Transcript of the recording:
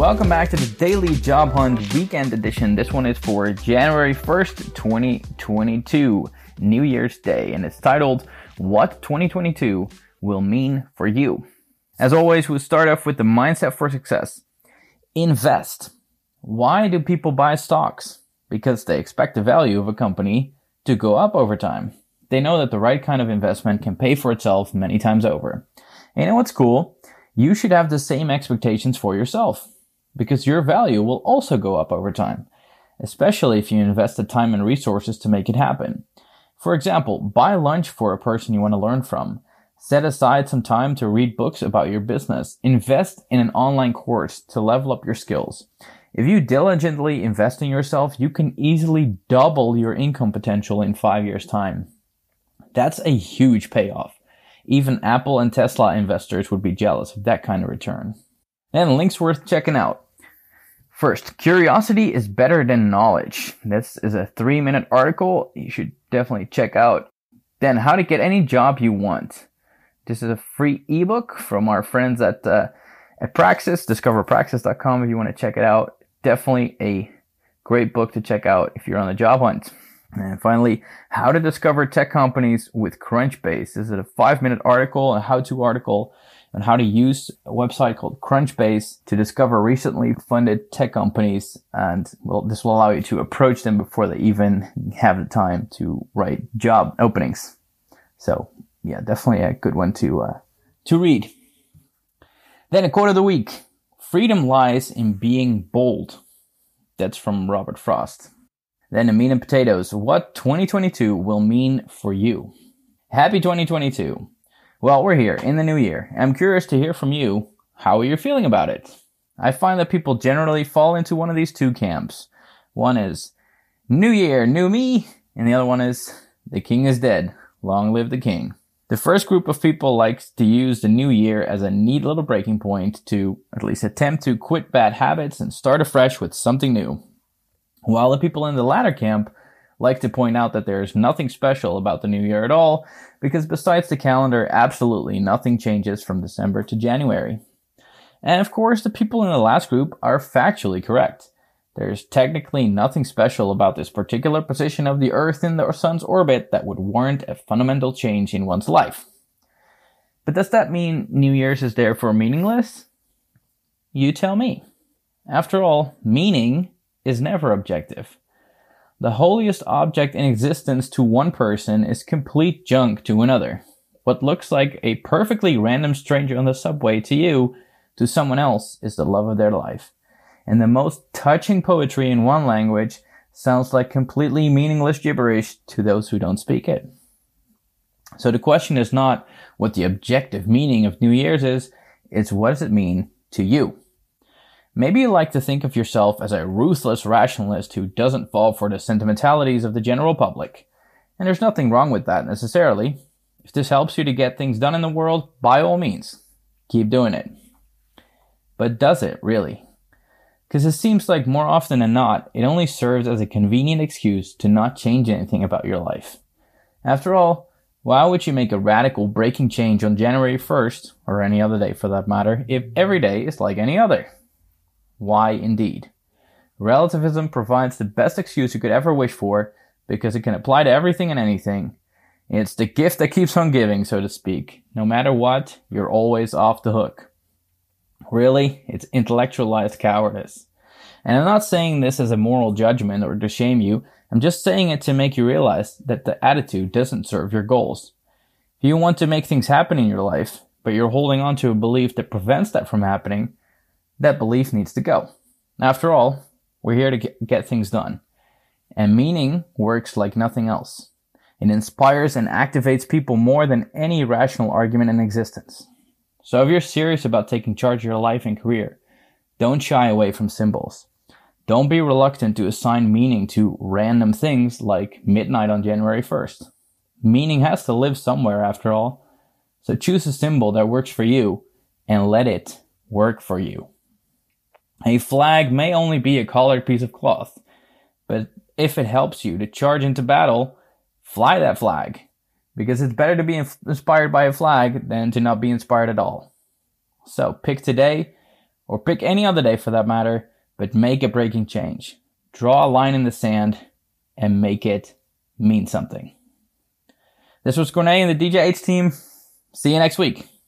Welcome back to the Daily Job Hunt Weekend Edition. This one is for January 1st, 2022, New Year's Day, and it's titled, What 2022 Will Mean for You. As always, we'll start off with the mindset for success. Invest. Why do people buy stocks? Because they expect the value of a company to go up over time. They know that the right kind of investment can pay for itself many times over. And you know what's cool? You should have the same expectations for yourself, because your value will also go up over time, especially if you invest the time and resources to make it happen. For example, buy lunch for a person you want to learn from. Set aside some time to read books about your business. Invest in an online course to level up your skills. If you diligently invest in yourself, you can easily double your income potential in 5 years' time. That's a huge payoff. Even Apple and Tesla investors would be jealous of that kind of return. And links worth checking out. First, curiosity is better than knowledge. This is a 3-minute article you should definitely check out. Then, how to get any job you want. This is a free ebook from our friends at Praxis, discoverpraxis.com if you want to check it out. Definitely a great book to check out if you're on the job hunt. And finally, how to discover tech companies with Crunchbase. This is a 5-minute article, a how-to article on how to use a website called Crunchbase to discover recently funded tech companies. And well, this will allow you to approach them before they even have the time to write job openings. So yeah, definitely a good one to read. Then a quote of the week. Freedom lies in being bold. That's from Robert Frost. Then the meat and potatoes. What 2022 will mean for you? Happy 2022. Well, we're here in the new year. I'm curious to hear from you. How are you feeling about it? I find that people generally fall into one of these two camps. One is new year, new me. And the other one is the king is dead. Long live the king. The first group of people likes to use the new year as a neat little breaking point to at least attempt to quit bad habits and start afresh with something new. While the people in the latter camp like to point out that there is nothing special about the new year at all, because besides the calendar, absolutely nothing changes from December to January. And of course, the people in the last group are factually correct. There is technically nothing special about this particular position of the Earth in the Sun's orbit that would warrant a fundamental change in one's life. But does that mean New Year's is therefore meaningless? You tell me. After all, meaning is never objective. The holiest object in existence to one person is complete junk to another. What looks like a perfectly random stranger on the subway to you, to someone else, is the love of their life. And the most touching poetry in one language sounds like completely meaningless gibberish to those who don't speak it. So the question is not what the objective meaning of New Year's is, it's what does it mean to you? Maybe you like to think of yourself as a ruthless rationalist who doesn't fall for the sentimentalities of the general public. And there's nothing wrong with that necessarily. If this helps you to get things done in the world, by all means, keep doing it. But does it really? Because it seems like more often than not, it only serves as a convenient excuse to not change anything about your life. After all, why would you make a radical breaking change on January 1st, or any other day for that matter, if every day is like any other? Why indeed? Relativism provides the best excuse you could ever wish for, because it can apply to everything and anything. It's the gift that keeps on giving, so to speak. No matter what, you're always off the hook. Really, it's intellectualized cowardice. And I'm not saying this as a moral judgment or to shame you. I'm just saying it to make you realize that the attitude doesn't serve your goals. If you want to make things happen in your life, but you're holding on to a belief that prevents that from happening, that belief needs to go. After all, we're here to get things done. And meaning works like nothing else. It inspires and activates people more than any rational argument in existence. So if you're serious about taking charge of your life and career, don't shy away from symbols. Don't be reluctant to assign meaning to random things like midnight on January 1st. Meaning has to live somewhere after all. So choose a symbol that works for you and let it work for you. A flag may only be a colored piece of cloth, but if it helps you to charge into battle, fly that flag. Because it's better to be inspired by a flag than to not be inspired at all. So pick today or pick any other day for that matter, but make a breaking change. Draw a line in the sand and make it mean something. This was Cornet and the DJH team. See you next week.